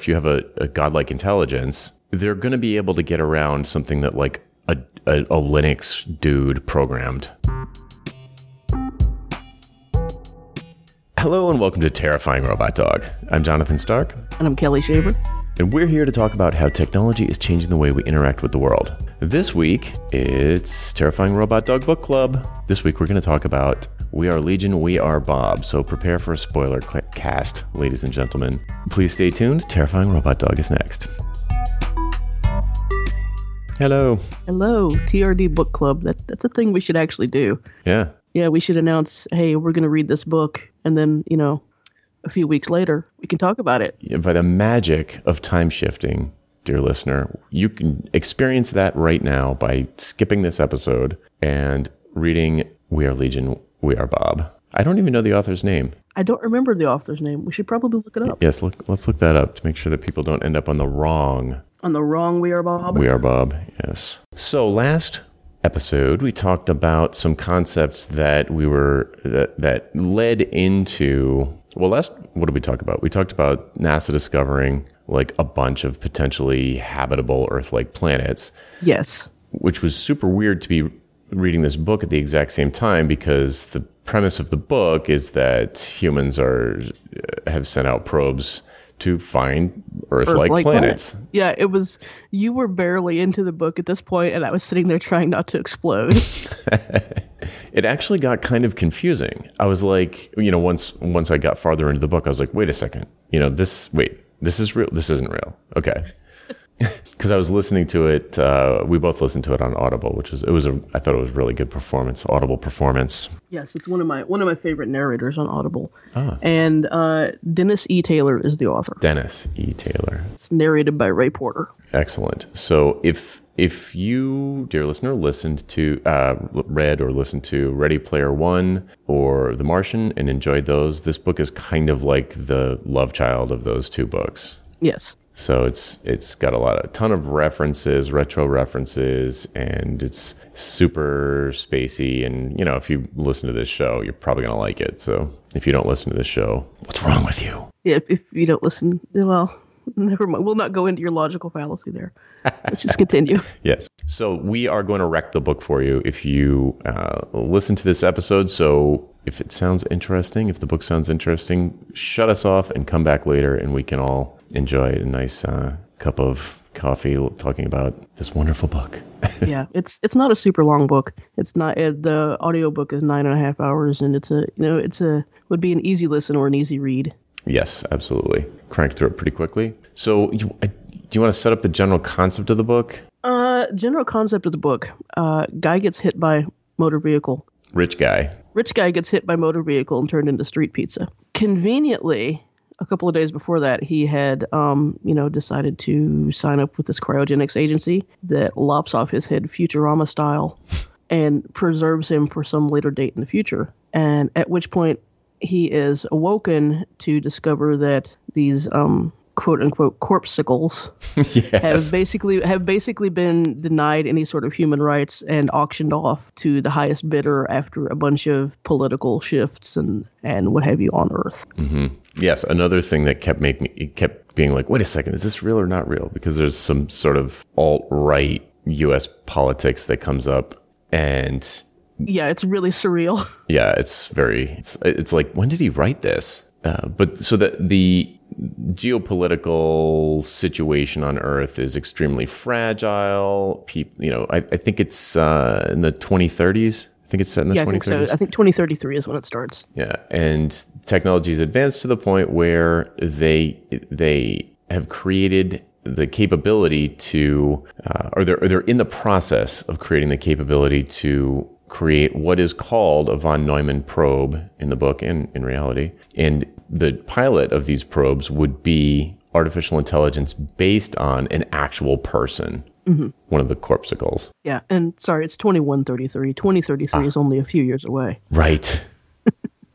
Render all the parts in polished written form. if you have a godlike intelligence, they're going to be able to get around something that like a Linux dude programmed. Hello and welcome to Terrifying Robot Dog. I'm Jonathan Stark. And I'm Kelly Shaver. And we're here to talk about how technology is changing the way we interact with the world. This week, it's Terrifying Robot Dog Book Club. This week, we're going to talk about We Are Legion, We Are Bob. So prepare for a spoiler cast, ladies and gentlemen. Please stay tuned. Terrifying Robot Dog is next. Hello. Hello, TRD Book Club. That's a thing we should actually do. Yeah. Yeah, we should announce, hey, we're going to read this book, and then, you know, a few weeks later, we can talk about it. Yeah, by the magic of time shifting, dear listener, you can experience that right now by skipping this episode and reading We Are Legion, We Are Bob. I don't even know the author's name. I don't remember the author's name. We should probably look it up. Yes, let's look that up to make sure that people don't end up on the wrong... On the wrong We Are Bob? We Are Bob, yes. So last episode, we talked about some concepts that we were... that led into... Well, what did we talk about? We talked about NASA discovering like a bunch of potentially habitable Earth-like planets. Yes. Which was super weird to be reading this book at the exact same time, because the premise of the book is that humans have sent out probes to find Earth-like planets. Yeah, it was... You were barely into the book at this point, and I was sitting there trying not to explode. It actually got kind of confusing. I was like, you know, once I got farther into the book, I was like, wait a second. You know, this is real. This isn't real. Okay. Because I was listening to it. We both listened to it on Audible, I thought it was a really good performance, Audible performance. Yes, it's one of my favorite narrators on Audible. Ah. And Dennis E. Taylor is the author. Dennis E. Taylor. It's narrated by Ray Porter. Excellent. So if you, dear listener, read or listened to Ready Player One or The Martian and enjoyed those, this book is kind of like the love child of those two books. Yes. So it's got a ton of references, retro references, and it's super spacey. And, you know, if you listen to this show, you're probably going to like it. So if you don't listen to this show, what's wrong with you? Yeah, if you don't listen, well, never mind. We'll not go into your logical fallacy there. Let's just continue. Yes. So we are going to wreck the book for you if you listen to this episode. So if it sounds interesting, if the book sounds interesting, shut us off and come back later and we can all... enjoy a nice cup of coffee talking about this wonderful book. Yeah, it's not a super long book. It's not the audiobook is 9.5 hours, and it would be an easy listen or an easy read. Yes, absolutely. Crank through it pretty quickly. So, do you want to set up the general concept of the book? General concept of the book: guy gets hit by motor vehicle. Rich guy gets hit by motor vehicle and turned into street pizza. Conveniently, a couple of days before that, he had, decided to sign up with this cryogenics agency that lops off his head Futurama style and preserves him for some later date in the future. And at which point he is awoken to discover that these, quote unquote, corpsicles yes. have basically been denied any sort of human rights and auctioned off to the highest bidder after a bunch of political shifts and what have you on Earth. Mm-hmm. Yes, another thing that kept being like, wait a second, is this real or not real? Because there's some sort of alt-right U.S. politics that comes up, and yeah, it's really surreal. Yeah, it's like, when did he write this? But so that the geopolitical situation on Earth is extremely fragile. People, you know, I think it's in the 2030s. I think it's set in the 2030s. I think 2033 is when it starts. Yeah, and technology has advanced to the point where they have created the capability to, or they're in the process of creating the capability to create what is called a von Neumann probe in the book and in reality. And the pilot of these probes would be artificial intelligence based on an actual person. Mm-hmm. One of the corpsicles. Yeah, and sorry, it's 2133. 2033 is only a few years away. Right.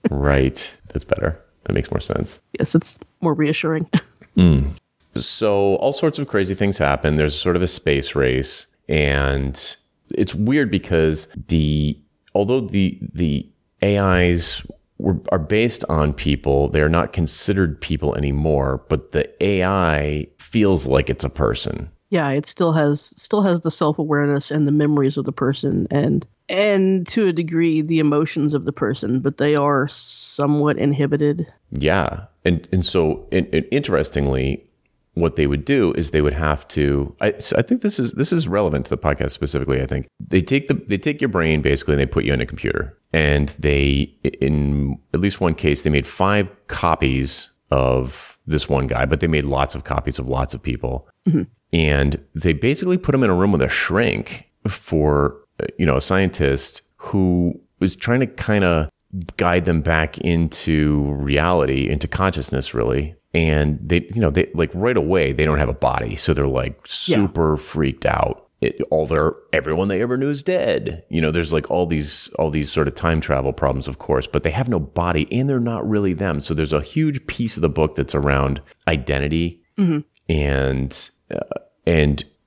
Right. That's better. That makes more sense. Yes, it's more reassuring. So all sorts of crazy things happen. There's sort of a space race, and it's weird because although the AIs are based on people. They're not considered people anymore, but the AI feels like it's a person. Yeah, it still has the self-awareness and the memories of the person and to a degree the emotions of the person, but they are somewhat inhibited. Yeah. And so, interestingly, what they would do is they would have to, I think this is relevant to the podcast specifically, I think. They take your brain basically and they put you in a computer. And they, in at least one case, they made 5 copies of this one guy, but they made lots of copies of lots of people. Mm-hmm. And they basically put him in a room with a shrink for, a scientist who was trying to kind of guide them back into reality, into consciousness, really. And they like right away, they don't have a body. So they're like super freaked out. Everyone they ever knew is dead. There's like all these sort of time travel problems, of course, but they have no body and they're not really them. So there's a huge piece of the book that's around identity, mm-hmm. and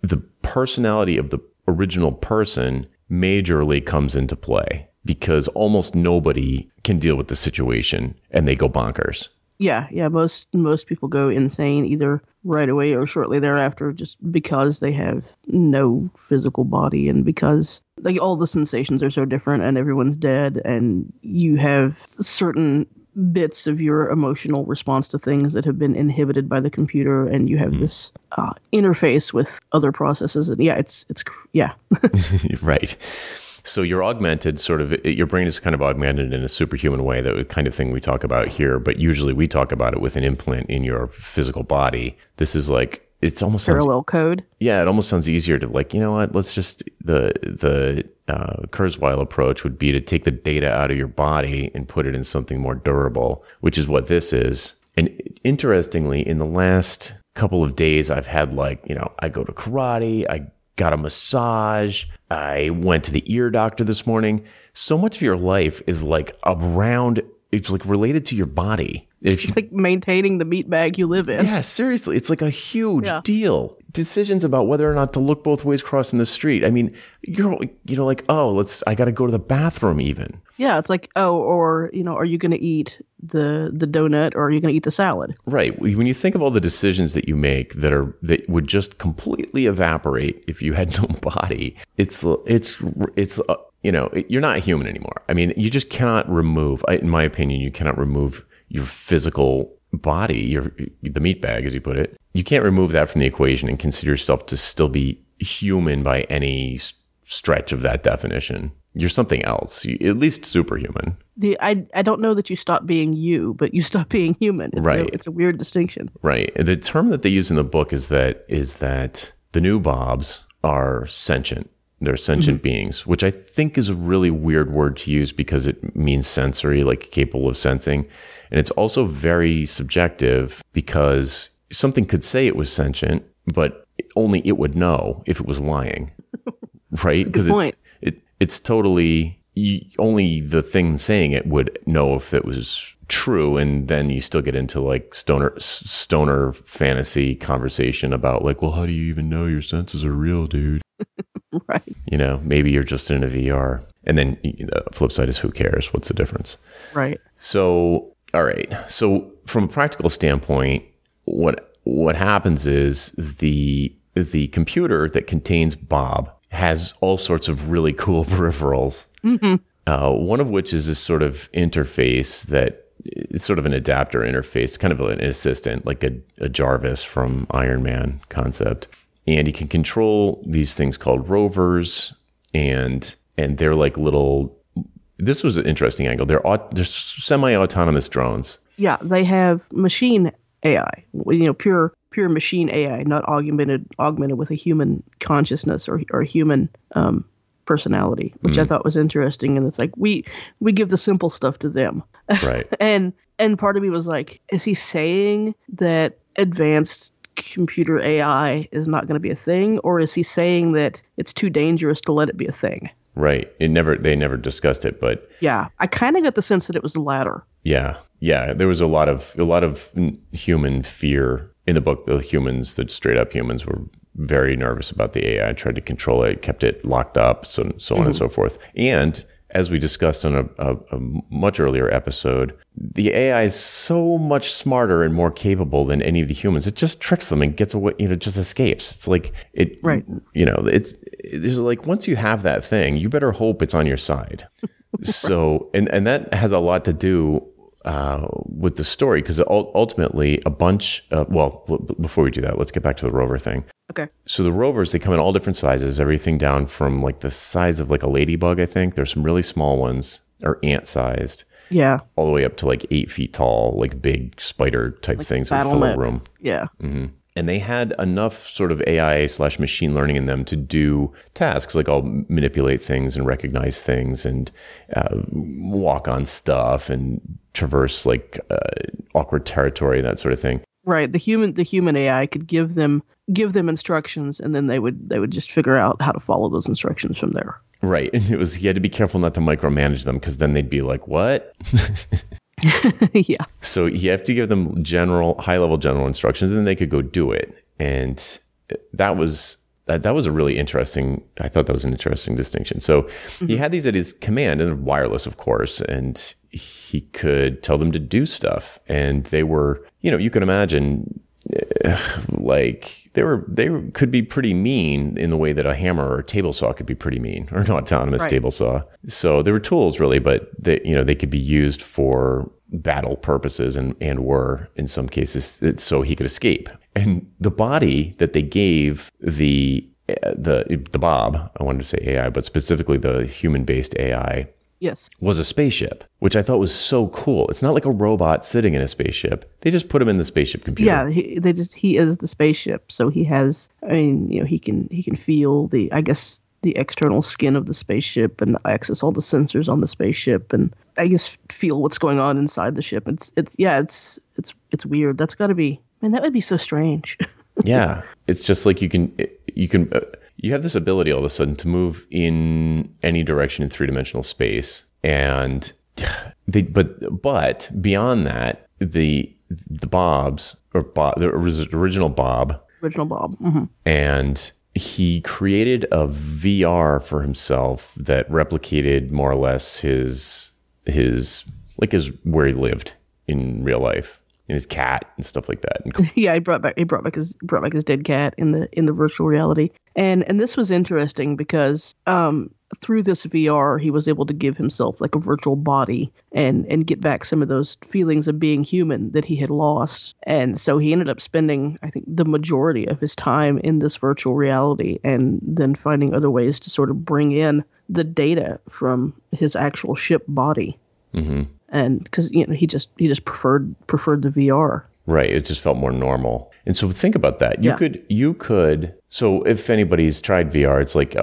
the personality of the original person majorly comes into play because almost nobody can deal with the situation and they go bonkers. Yeah. Most people go insane either right away or shortly thereafter, just because they have no physical body and because like all the sensations are so different and everyone's dead and you have certain bits of your emotional response to things that have been inhibited by the computer, and you have this interface with other processes. And it's right. So you're augmented, sort of, your brain is kind of augmented in a superhuman way, that kind of thing we talk about here, but usually we talk about it with an implant in your physical body. This is like, it's almost parallel code. Yeah, it almost sounds easier to like, you know what, let's just, the Kurzweil approach would be to take the data out of your body and put it in something more durable, which is what this is. And interestingly, in the last couple of days, I've had like, I go to karate, I got a massage, I went to the ear doctor this morning. So much of your life is like around, it's like related to your body. It's like maintaining the meat bag you live in. Yeah, seriously. It's like a huge deal. Decisions about whether or not to look both ways crossing the street. I mean, you're like, I got to go to the bathroom even. Yeah, it's like, are you going to eat the donut or are you going to eat the salad? Right. When you think of all the decisions that you make that would just completely evaporate if you had no body, it's you're not human anymore. I mean, you just cannot remove, in my opinion, you cannot remove your physical body, the meat bag, as you put it. You can't remove that from the equation and consider yourself to still be human by any stretch of that definition. You're something else, at least superhuman. I don't know that you stop being you, but you stop being human. It's a weird distinction. Right. The term that they use in the book is that the new Bobs are sentient. They're sentient beings, which I think is a really weird word to use because it means sensory, like capable of sensing. And it's also very subjective because something could say it was sentient, but only it would know if it was lying, right? Because it's totally, only the thing saying it would know if it was true. And then you still get into like stoner fantasy conversation about like, well, how do you even know your senses are real, dude? Right. Maybe you're just in a VR. And then the flip side is who cares? What's the difference? Right. So, all right. So from a practical standpoint, what happens is the computer that contains Bob has all sorts of really cool peripherals. Mm-hmm. One of which is this sort of interface that it's sort of an adapter interface, kind of an assistant, like a Jarvis from Iron Man concept. And you can control these things called rovers, and they're like little. This was an interesting angle. They're semi-autonomous drones. Yeah, they have machine AI. Pure machine AI, not augmented with a human consciousness or human personality, which I thought was interesting. And it's like we give the simple stuff to them, right? and part of me was like, is he saying that advanced computer AI is not going to be a thing, or is he saying that it's too dangerous to let it be a thing? Right. They never discussed it, but yeah, I kind of got the sense that it was the latter. Yeah. There was a lot of human fear in the book. The straight up humans were very nervous about the AI, tried to control it, kept it locked up, so on and so forth. And as we discussed on a much earlier episode, the AI is so much smarter and more capable than any of the humans. It just tricks them and gets away, just escapes. It's like it, right. There's like, once you have that thing, you better hope it's on your side. So, and that has a lot to do with the story, because ultimately a bunch of, well, before we do that, let's get back to the rover thing. Okay. So the rovers, they come in all different sizes, everything down from like the size of like a ladybug, I think. There's some really small ones, or ant-sized. Yeah. All the way up to like 8 feet tall, like big spider type like things that fill a room. Yeah. Mm-hmm. And they had enough sort of AI/machine learning in them to do tasks like I'll manipulate things and recognize things and walk on stuff and traverse like awkward territory, that sort of thing. Right. The human AI could give them instructions, and then they would just figure out how to follow those instructions from there. Right. And he had to be careful not to micromanage them, because then they'd be like, what? Yeah. So you have to give them high level general instructions, and then they could go do it. And that was a really interesting, I thought that was an interesting distinction. So mm-hmm. He had these at his command, and wireless, of course, and he could tell them to do stuff. And they were, you can imagine like they could be pretty mean in the way that a hammer or a table saw could be pretty mean, or an autonomous right. table saw. So they were tools really, but they could be used for battle purposes and were in some cases, so he could escape. And the body that they gave the Bob, I wanted to say AI, but specifically the human based AI. Yes. Was a spaceship, which I thought was so cool. It's not like a robot sitting in a spaceship. They just put him in the spaceship computer. Yeah, he is the spaceship. So he has, he can feel the external skin of the spaceship and access all the sensors on the spaceship and feel what's going on inside the ship. It's weird. That's got to be, that would be so strange. Yeah. It's just like you have this ability all of a sudden to move in any direction in three-dimensional space, and but beyond that, the Bobs, or Bob, the original Bob, mm-hmm. and he created a VR for himself that replicated more or less his where he lived in real life. And his cat and stuff like that. Yeah, he brought back his dead cat in the virtual reality. And this was interesting because through this VR he was able to give himself like a virtual body and get back some of those feelings of being human that he had lost. And so he ended up spending, I think, the majority of his time in this virtual reality, and then finding other ways to sort of bring in the data from his actual ship body. Mm-hmm. And because he just preferred the VR. Right, it just felt more normal. And so think about that. You could. So if anybody's tried VR, it's like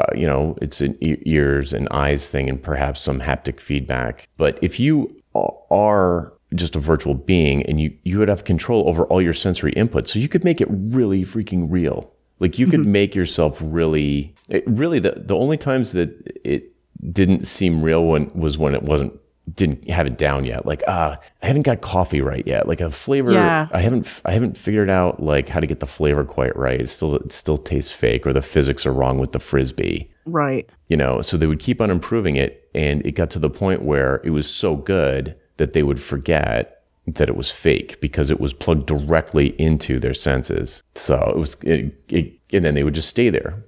it's an ears and eyes thing, and perhaps some haptic feedback. But if you are just a virtual being, and you would have control over all your sensory input, so you could make it really freaking real. Like you mm-hmm. could make yourself really. The only times that it didn't seem real was when it wasn't. Didn't have it down yet. Like, I haven't got coffee right yet. Like a flavor, yeah. I haven't figured out like how to get the flavor quite right. It still tastes fake, or the physics are wrong with the Frisbee. Right. So they would keep on improving it, and it got to the point where it was so good that they would forget that it was fake because it was plugged directly into their senses. So and then they would just stay there.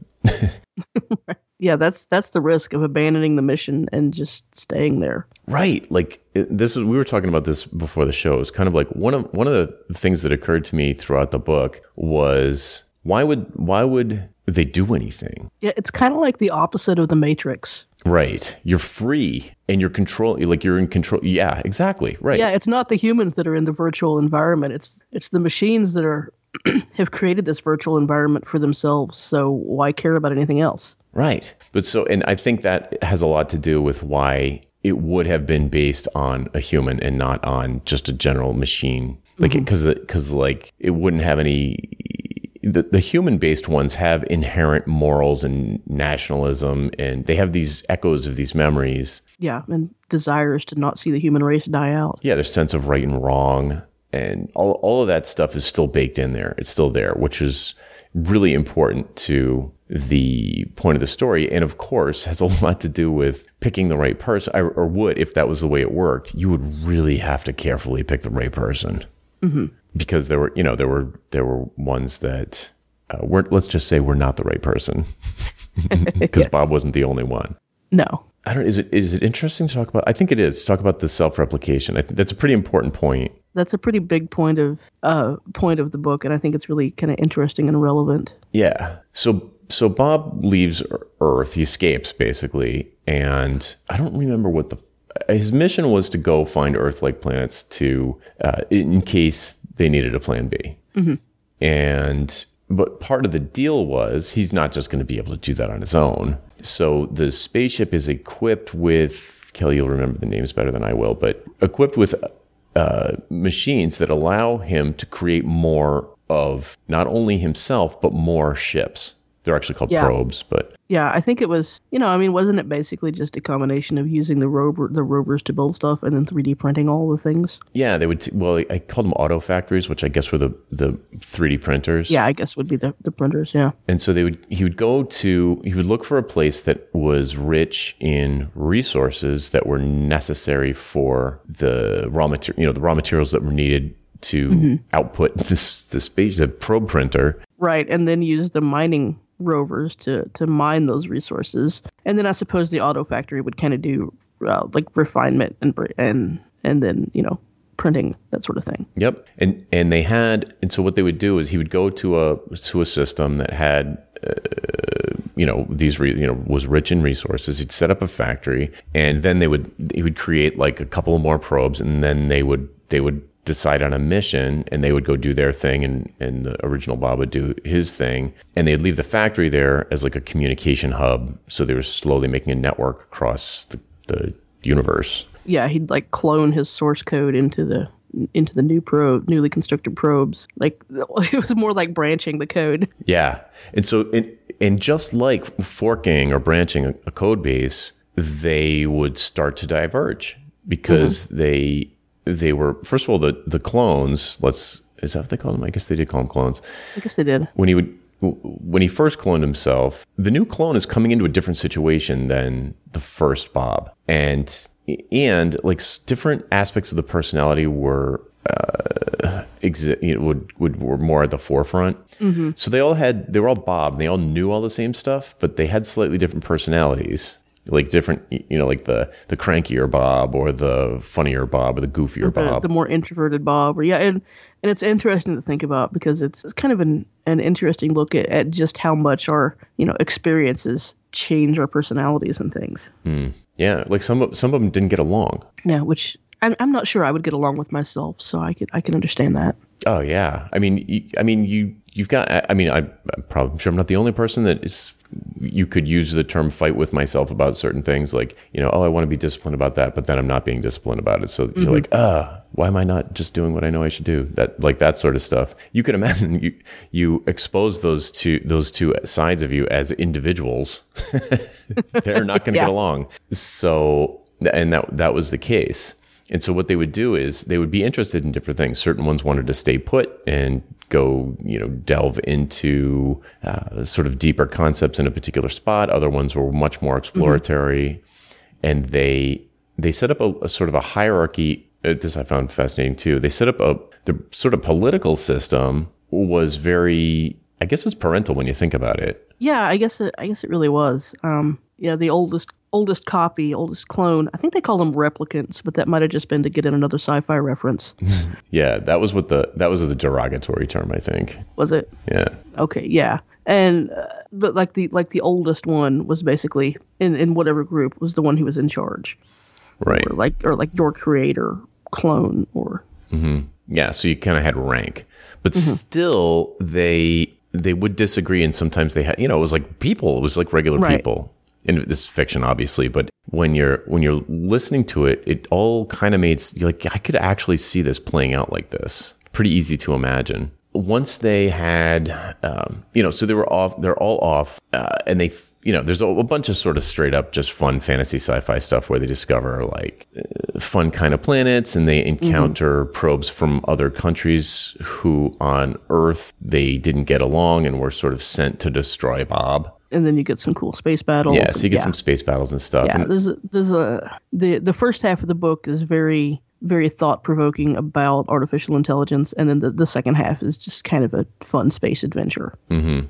Yeah, that's the risk of abandoning the mission and just staying there. Right. Like we were talking about this before the show. It's kind of like one of the things that occurred to me throughout the book was why would they do anything? Yeah, it's kind of like the opposite of the Matrix. Right. You're free and you're in control. Yeah, exactly. Right. Yeah, it's not the humans that are in the virtual environment. It's the machines that have created this virtual environment for themselves. So why care about anything else? Right. But and I think that has a lot to do with why it would have been based on a human and not on just a general machine. Like, because it wouldn't have any, the human based ones have inherent morals and nationalism, and they have these echoes of these memories. Yeah. And desires to not see the human race die out. Yeah. Their sense of right and wrong. And all of that stuff is still baked in there. It's still there, which is really important to the point of the story. And of course, has a lot to do with picking the right person, or would, if that was the way it worked, you would really have to carefully pick the right person. Mm-hmm. Because there were, you know, there were ones that weren't, let's just say, were not the right person, because yes. Bob wasn't the only one. No. I don't. Is it interesting to talk about? I think it is, to talk about the self-replication. I think that's a pretty important point. That's a pretty big point of the book, and I think it's really kind of interesting and relevant. Yeah. So Bob leaves Earth. He escapes, basically, and I don't remember what his mission was, to go find Earth-like planets to in case they needed a plan B. Mm-hmm. But part of the deal was he's not just going to be able to do that on his own. So the spaceship is equipped with, Kelly, you'll remember the names better than I will, but equipped with machines that allow him to create more of not only himself, but more ships. They're actually called probes, but... Yeah, I think it was, wasn't it basically just a combination of using the rovers to build stuff and then 3D printing all the things? Yeah, they would, I called them auto factories, which I guess were the 3D printers. Yeah, I guess would be the printers, yeah. And so he would look for a place that was rich in resources that were necessary for the raw materials that were needed to mm-hmm. output the probe printer. Right, and then use the mining rovers to mine those resources, and then I suppose the auto factory would kind of do refinement and then printing, that sort of thing. Yep, and they had, and so what they would do is he would go to a system that had was rich in resources. He'd set up a factory, and then he would create like a couple of more probes, and then they would decide on a mission, and they would go do their thing, and the original Bob would do his thing, and they'd leave the factory there as like a communication hub. So they were slowly making a network across the universe. Yeah, he'd like clone his source code into the newly constructed probes. Like, it was more like branching the code. Yeah, and so and just like forking or branching a code base, they would start to diverge because mm-hmm. They were, first of all, the clones. Is that what they called them? I guess they did call them clones. I guess they did. When he first cloned himself, the new clone is coming into a different situation than the first Bob, and like different aspects of the personality were were more at the forefront. Mm-hmm. So they were all Bob, and they all knew all the same stuff, but they had slightly different personalities. Like different, like the crankier Bob, or the funnier Bob, or the goofier Bob, the more introverted Bob, and it's interesting to think about, because it's kind of an interesting look at just how much our experiences change our personalities and things. Mm. Yeah, like some of them didn't get along. Yeah, which I'm not sure I would get along with myself, so I can understand that. Oh yeah, I'm sure I'm not the only person that is. You could use the term "fight with myself" about certain things, like I want to be disciplined about that, but then I'm not being disciplined about it. So mm-hmm. you're like, why am I not just doing what I know I should do? That sort of stuff. You can imagine you expose those two sides of you as individuals. They're not going to get along. So, and that was the case. And so what they would do is they would be interested in different things. Certain ones wanted to stay put and go, delve into sort of deeper concepts in a particular spot. Other ones were much more exploratory. Mm-hmm. And they set up a sort of a hierarchy. This I found fascinating too. They set up the sort of political system was very, I guess it's parental when you think about it. Yeah, I guess it really was. The oldest copy, oldest clone. I think they call them replicants, but that might have just been to get in another sci-fi reference. Yeah, that was the derogatory term, I think. Was it? Yeah. Okay, yeah. And but like the oldest one was basically in whatever group was the one who was in charge. Right. Or like your creator clone or mm-hmm. Yeah, so you kind of had rank. But mm-hmm. still they would disagree, and sometimes they had, it was like people, it was like regular right. people. And this is fiction, obviously, but when you're listening to it, it all kind of made, you're like, I could actually see this playing out like this. Pretty easy to imagine. Once they had, so they're all off, and they, you know, there's a bunch of sort of straight up just fun fantasy sci-fi stuff where they discover like fun kind of planets and they encounter probes from other countries who on Earth they didn't get along and were sort of sent to destroy Bob. And then you get some cool space battles. Yeah, so you get some space battles and stuff. Yeah, and the first half of the book is very, very thought-provoking about artificial intelligence, and then the second half is just kind of a fun space adventure. Mm-hmm.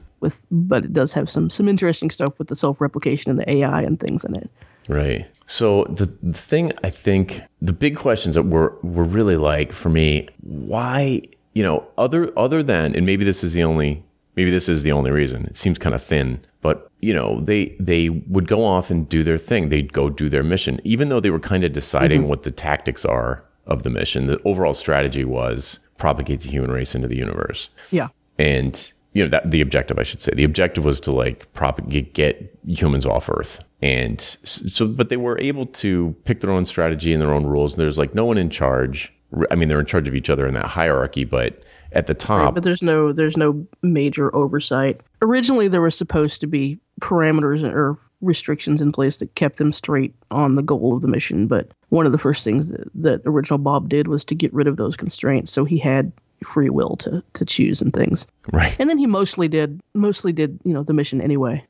But it does have some interesting stuff with the self-replication and the AI and things in it. Right. So the thing, I think, the big questions that were really like, for me, why, you know, other than, and maybe this is the only reason, it seems kind of thin, but, you know, they would go off and do their thing. They'd go do their mission, even though they were kind of deciding what the tactics are of the mission. The overall strategy was propagate the human race into the universe. Yeah. And, you know, that the objective was to like propagate, get humans off Earth. And so, but they were able to pick their own strategy and their own rules. And there's like no one in charge. I mean, they're in charge of each other in that hierarchy, but at the top. Right, but there's no major oversight. Originally, there were supposed to be parameters or restrictions in place that kept them straight on the goal of the mission. But one of the first things that original Bob did was to get rid of those constraints. So he had free will to choose and things. Right. And then he mostly did, you know, the mission anyway.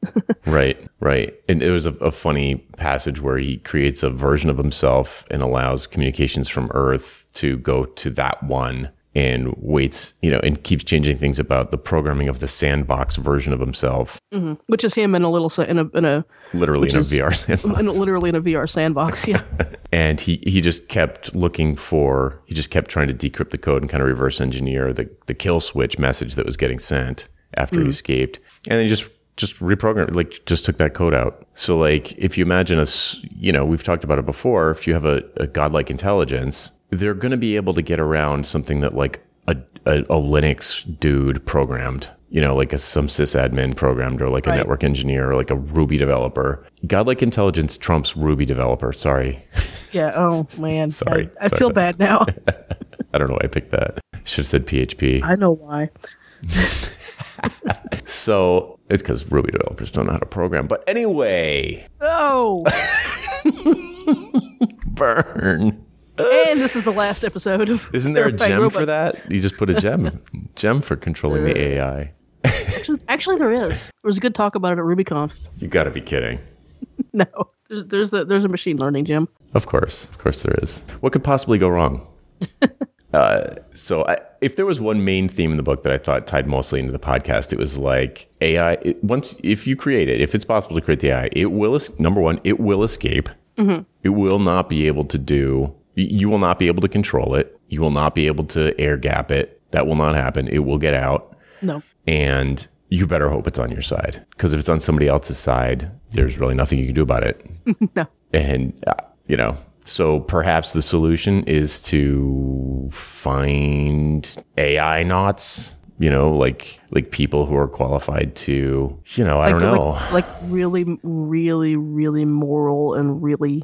Right. And it was a funny passage where he creates a version of himself and allows communications from Earth to go to that one. And waits, you know, and keeps changing things about the programming of the sandbox version of himself, which is him in a little VR sandbox. Literally in a VR sandbox, yeah. And he just kept trying to decrypt the code and kind of reverse engineer the kill switch message that was getting sent after he escaped, and then he just reprogrammed, like just took that code out. So like if you imagine us, you know, we've talked about it before. If you have a godlike intelligence, they're going to be able to get around something that like a Linux dude programmed, you know, like some sysadmin programmed, or like a network engineer, or like a Ruby developer. Godlike intelligence trumps Ruby developer. Sorry. Yeah. Oh man. Sorry. I feel bad now. I don't know why I picked that. Should have said PHP. I know why. So it's because Ruby developers don't know how to program. But anyway. Oh. Burn. And this is the last episode of. Isn't there a gem robot. For that? You just put a gem for controlling the AI. Actually, there is. There was a good talk about it at RubyConf. You got to be kidding. No, there's a machine learning gem. Of course, there is. What could possibly go wrong? So if there was one main theme in the book that I thought tied mostly into the podcast, it was like AI. If you create it, if it's possible to create the AI, it will. Number one, it will escape. Mm-hmm. It will not be able to do. You will not be able to control it. You will not be able to air gap it. That will not happen. It will get out. No. And you better hope it's on your side. Because if it's on somebody else's side, there's really nothing you can do about it. No. And, you know, so perhaps the solution is to find AI knots, you know, like people who are qualified to, you know, I don't know. Like really, really, really moral and really...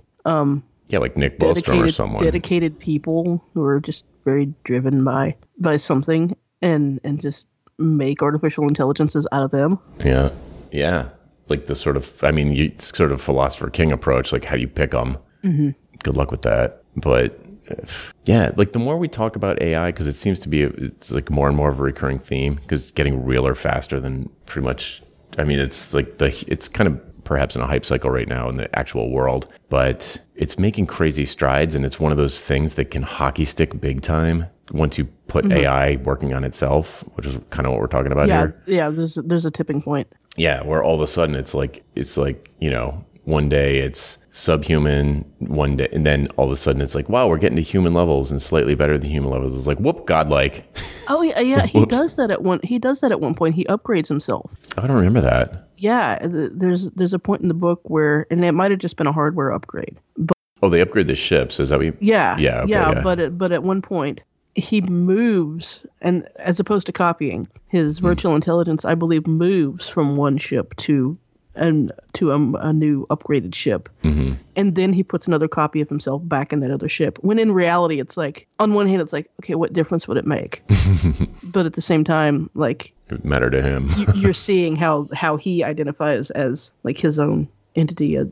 Yeah, like Nick Bostrom or someone. Dedicated people who are just very driven by something and just make artificial intelligences out of them. Yeah. Yeah. Like the sort of, I mean, it's sort of philosopher king approach. Like, how do you pick them? Mm-hmm. Good luck with that. But yeah, like the more we talk about AI, because it seems to be, it's like more and more of a recurring theme because it's getting realer faster than pretty much, I mean, it's like it's kind of, perhaps in a hype cycle right now in the actual world, but it's making crazy strides. And it's one of those things that can hockey stick big time once you put AI working on itself, which is kind of what we're talking about here. Yeah. There's a tipping point. Yeah. Where all of a sudden it's like, you know, one day it's subhuman, one day. And then all of a sudden it's like, wow, we're getting to human levels and slightly better than human levels. It's like, whoop, godlike. Oh yeah. Yeah. He does that at one point. He upgrades himself. I don't remember that. Yeah, there's a point in the book where, and it might have just been a hardware upgrade. But, they upgrade the ships, is that what you... Yeah, yeah, okay, yeah. But at one point, he moves, and as opposed to copying, his virtual intelligence, I believe, moves from one ship to a new upgraded ship. Mm-hmm. And then he puts another copy of himself back in that other ship. When in reality, it's like, on one hand, it's like, okay, what difference would it make? But at the same time, like... It mattered to him. You're seeing how he identifies as like his own entity, a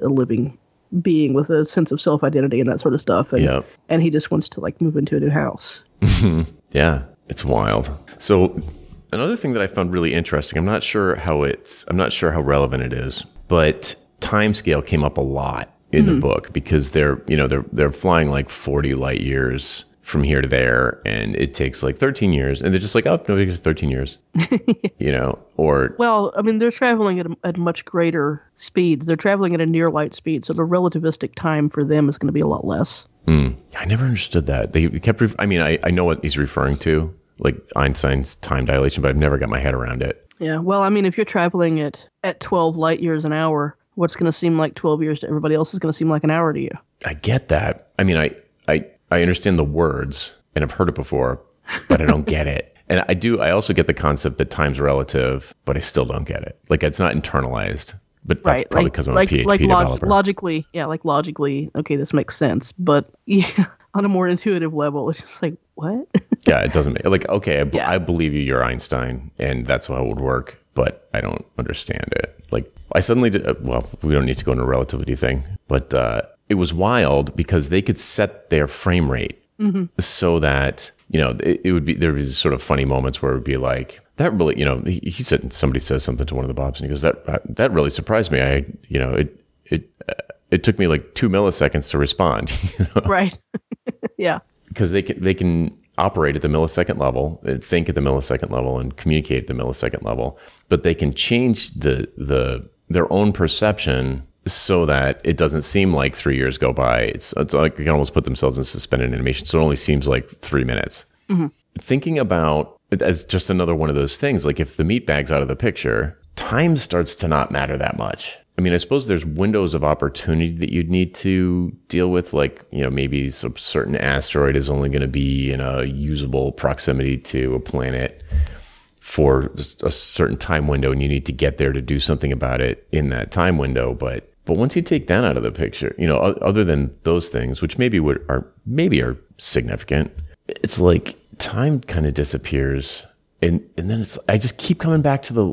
living being with a sense of self-identity and that sort of stuff. And, yep. And he just wants to like move into a new house. Yeah, it's wild. So... Another thing that I found really interesting, I'm not sure how relevant it is, but timescale came up a lot in the book because they're flying like 40 light years from here to there, and it takes like 13 years, and they're just like, oh no, it takes 13 years, or well, I mean, they're traveling at much greater speeds. They're traveling at a near light speed, so the relativistic time for them is going to be a lot less. I never understood that. They kept. I know what he's referring to. Like Einstein's time dilation, but I've never got my head around it. Yeah, well, I mean, if you're traveling at 12 light years an hour, what's going to seem like 12 years to everybody else is going to seem like an hour to you. I get that. I mean, I understand the words, and I've heard it before, but I don't get it. And I also get the concept that time's relative, but I still don't get it. Like, it's not internalized. But that's right. Probably because I'm a PhD developer. Logically, okay, this makes sense. But yeah, on a more intuitive level, it's just like, what? Yeah, it doesn't make... Like, okay, I believe you, you're Einstein, and that's how it would work, but I don't understand it. Like, I suddenly did... Well, we don't need to go into a relativity thing, but it was wild because they could set their frame rate so that, it would be... There would be these sort of funny moments where it would be like... That really, he said, somebody says something to one of the Bobs and he goes, that really surprised me. It took me like 2 milliseconds to respond. Right. Yeah. Because they can operate at the millisecond level, think at the millisecond level and communicate at the millisecond level, but they can change their own perception so that it doesn't seem like 3 years go by. It's like they can almost put themselves in suspended animation. So it only seems like 3 minutes. Mm-hmm. Thinking about, as just another one of those things, like if the meat bag's out of the picture, time starts to not matter that much. I mean, I suppose there's windows of opportunity that you'd need to deal with, like, maybe some certain asteroid is only going to be in a usable proximity to a planet for a certain time window, and you need to get there to do something about it in that time window. But once you take that out of the picture, other than those things, which maybe are significant, it's like... time kind of disappears, and then it's I keep coming back to the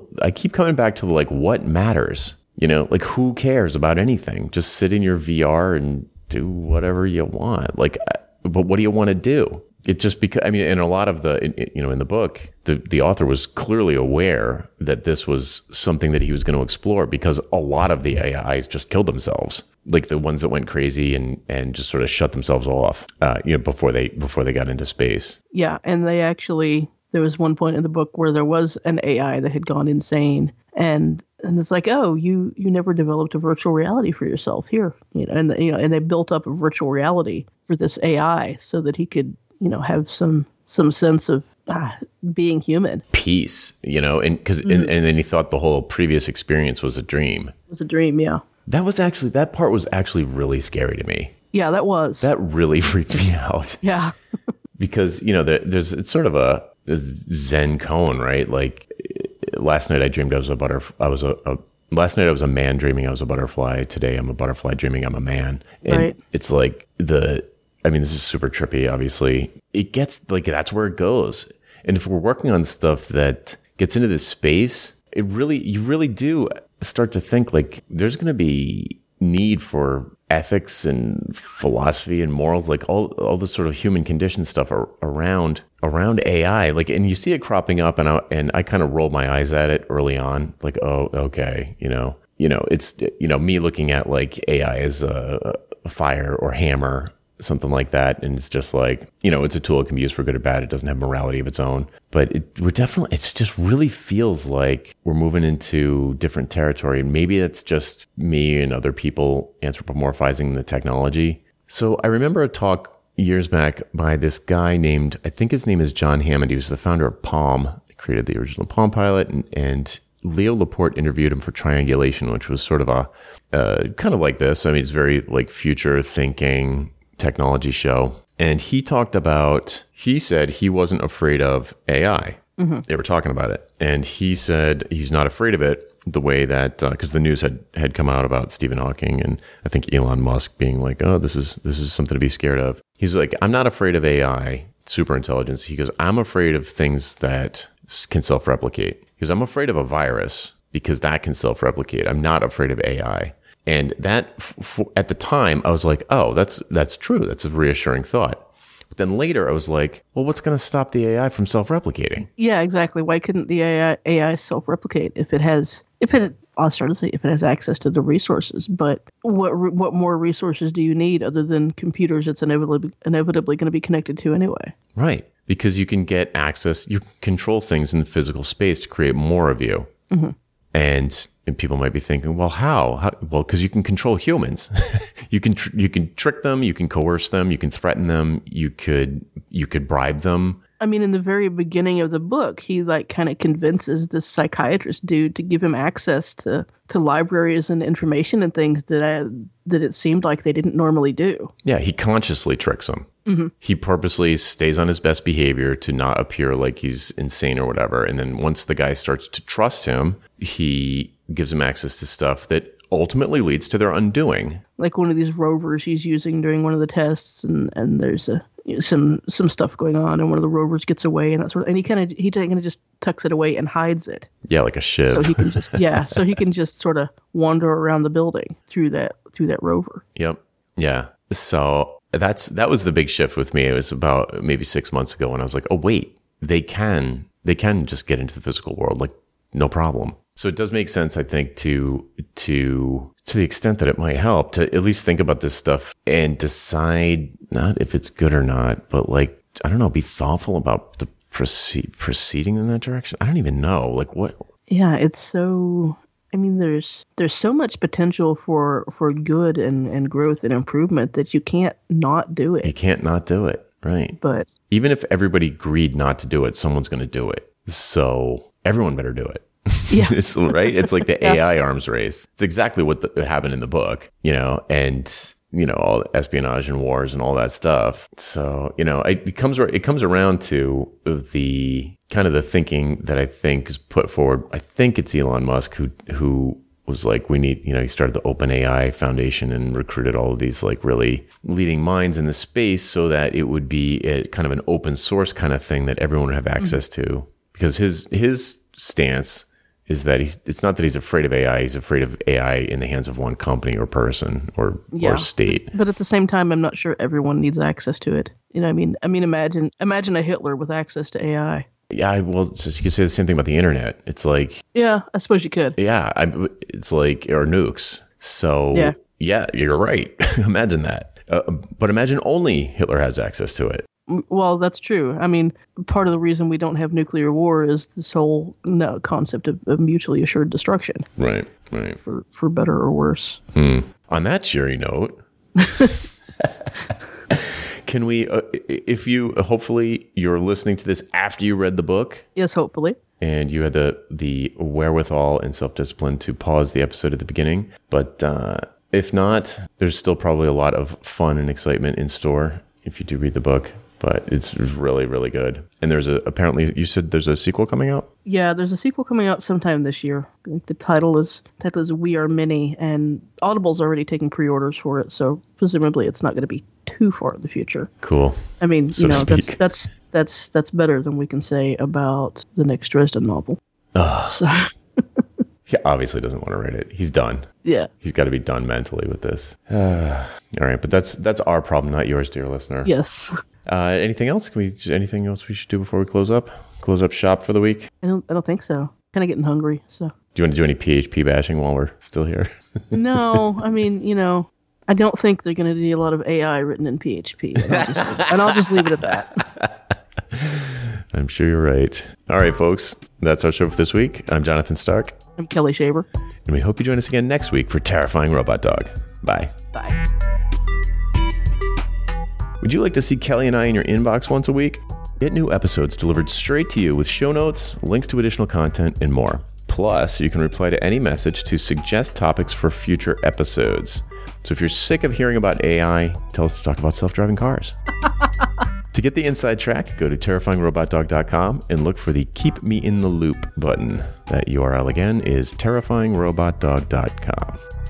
like, what matters, like, who cares about anything? Just sit in your VR and do whatever you want. Like, but what do you want to do? It just because and a lot of in the book, the author was clearly aware that this was something that he was going to explore, because a lot of the AIs just killed themselves, like the ones that went crazy and just sort of shut themselves off, before they got into space. Yeah, and they actually, there was one point in the book where there was an AI that had gone insane, and it's like, oh, you never developed a virtual reality for yourself here, and they built up a virtual reality for this AI so that he could. Have some sense of being human. Peace, and then he thought the whole previous experience was a dream. It was a dream, yeah. That part was actually really scary to me. Yeah, that was. That really freaked me out. Yeah. Because, it's sort of a Zen koan, right? Like, last night I dreamed I was a butterfly. Last night I was a man dreaming I was a butterfly. Today I'm a butterfly dreaming I'm a man. And right. It's like this is super trippy, obviously. It gets, like, that's where it goes. And if we're working on stuff that gets into this space, you really do start to think, like, there's going to be need for ethics and philosophy and morals, like all this sort of human condition stuff around AI. Like, and you see it cropping up, and I kind of rolled my eyes at it early on. Like, oh, okay, it's, me looking at, like, AI as a fire or hammer, something like that, and it's just like, it's a tool, it can be used for good or bad, it doesn't have morality of its own, but it's just really feels like we're moving into different territory, and maybe that's just me and other people anthropomorphizing the technology. So I remember a talk years back by this guy named, I think his name is John Hammond, he was the founder of Palm, he created the original Palm Pilot, and Leo Laporte interviewed him for Triangulation, which was sort of a, kind of like this, I mean, it's very like future thinking, technology show, and he said he wasn't afraid of AI. They were talking about it, and he said he's not afraid of it the way that, because the news had come out about Stephen Hawking and I think Elon Musk being like, oh, this is something to be scared of. He's like, I'm not afraid of AI, super intelligence. He goes, I'm afraid of things that can self-replicate. He goes, I'm afraid of a virus because that can self-replicate. I'm not afraid of AI. And that, at the time, I was like, oh, that's true. That's a reassuring thought. But then later, I was like, well, what's going to stop the AI from self-replicating? Yeah, exactly. Why couldn't the AI self-replicate if it has, I'll start to say if it has access to the resources? But what more resources do you need other than computers it's inevitably going to be connected to anyway? Right. Because you can get access, you control things in the physical space to create more of you. Mm-hmm. And people might be thinking, well, how? Well, because you can control humans. you can trick them. You can coerce them. You can threaten them. You could bribe them. I mean, in the very beginning of the book, he like kind of convinces this psychiatrist dude to give him access to libraries and information and things that it seemed like they didn't normally do. Yeah, he consciously tricks him. Mm-hmm. He purposely stays on his best behavior to not appear like he's insane or whatever. And then once the guy starts to trust him, he gives him access to stuff that ultimately leads to their undoing. Like one of these rovers he's using during one of the tests, and there's some stuff going on, and one of the rovers gets away, and that sort of, and he kind of just tucks it away and hides it. Yeah, like a shiv. So he can just sort of wander around the building through that rover. Yep. Yeah. So that was the big shift with me. It was about maybe 6 months ago when I was like, oh wait, they can just get into the physical world, like no problem. So it does make sense, I think, to the extent that it might help to at least think about this stuff and decide not if it's good or not, but like, I don't know, be thoughtful about the proceeding in that direction. I don't even know. Like what? Yeah, it's so, I mean, there's so much potential for good and growth and improvement that you can't not do it. You can't not do it. Right. But even if everybody agreed not to do it, someone's going to do it. So everyone better do it. Yeah. It's right. It's like the AI arms race. It's exactly what happened in the book, and all the espionage and wars and all that stuff. So, it comes around to the kind of the thinking that I think is put forward. I think it's Elon Musk who was like, we need, he started the Open AI Foundation and recruited all of these like really leading minds in the space so that it would be a kind of an open source kind of thing that everyone would have access to, because his stance is that it's not that he's afraid of AI, he's afraid of AI in the hands of one company or person or state. But at the same time, I'm not sure everyone needs access to it. You know what I mean? Imagine a Hitler with access to AI. Yeah, well, so you could say the same thing about the internet. It's like... Yeah, I suppose you could. Yeah, it's like, or nukes. So, yeah you're right. Imagine that. But imagine only Hitler has access to it. Well, that's true. I mean, part of the reason we don't have nuclear war is this whole concept of mutually assured destruction. Right, right. For better or worse. On that cheery note, can we, if you, hopefully you're listening to this after you read the book. Yes, hopefully. And you had the wherewithal and self-discipline to pause the episode at the beginning. But if not, there's still probably a lot of fun and excitement in store if you do read the book. But it's really, really good. And there's apparently, you said there's a sequel coming out? Yeah, there's a sequel coming out sometime this year. I think the title is We Are Mini, and Audible's already taking pre-orders for it, so presumably it's not going to be too far in the future. Cool. I mean, that's better than we can say about the next Dresden novel. So. He obviously doesn't want to read it. He's done. Yeah. He's got to be done mentally with this. All right, but that's our problem, not yours, dear listener. Yes. Anything else? Anything else we should do before we close up? Close up shop for the week? I don't think so. Kind of getting hungry. So. Do you want to do any PHP bashing while we're still here? No, I mean, I don't think they're going to need a lot of AI written in PHP. And I'll just leave it at that. I'm sure you're right. All right, folks. That's our show for this week. I'm Jonathan Stark. I'm Kelly Shaver. And we hope you join us again next week for Terrifying Robot Dog. Bye. Bye. Would you like to see Kelly and I in your inbox once a week? Get new episodes delivered straight to you with show notes, links to additional content, and more. Plus, you can reply to any message to suggest topics for future episodes. So if you're sick of hearing about AI, tell us to talk about self-driving cars. To get the inside track, go to terrifyingrobotdog.com and look for the Keep Me in the Loop button. That URL again is terrifyingrobotdog.com.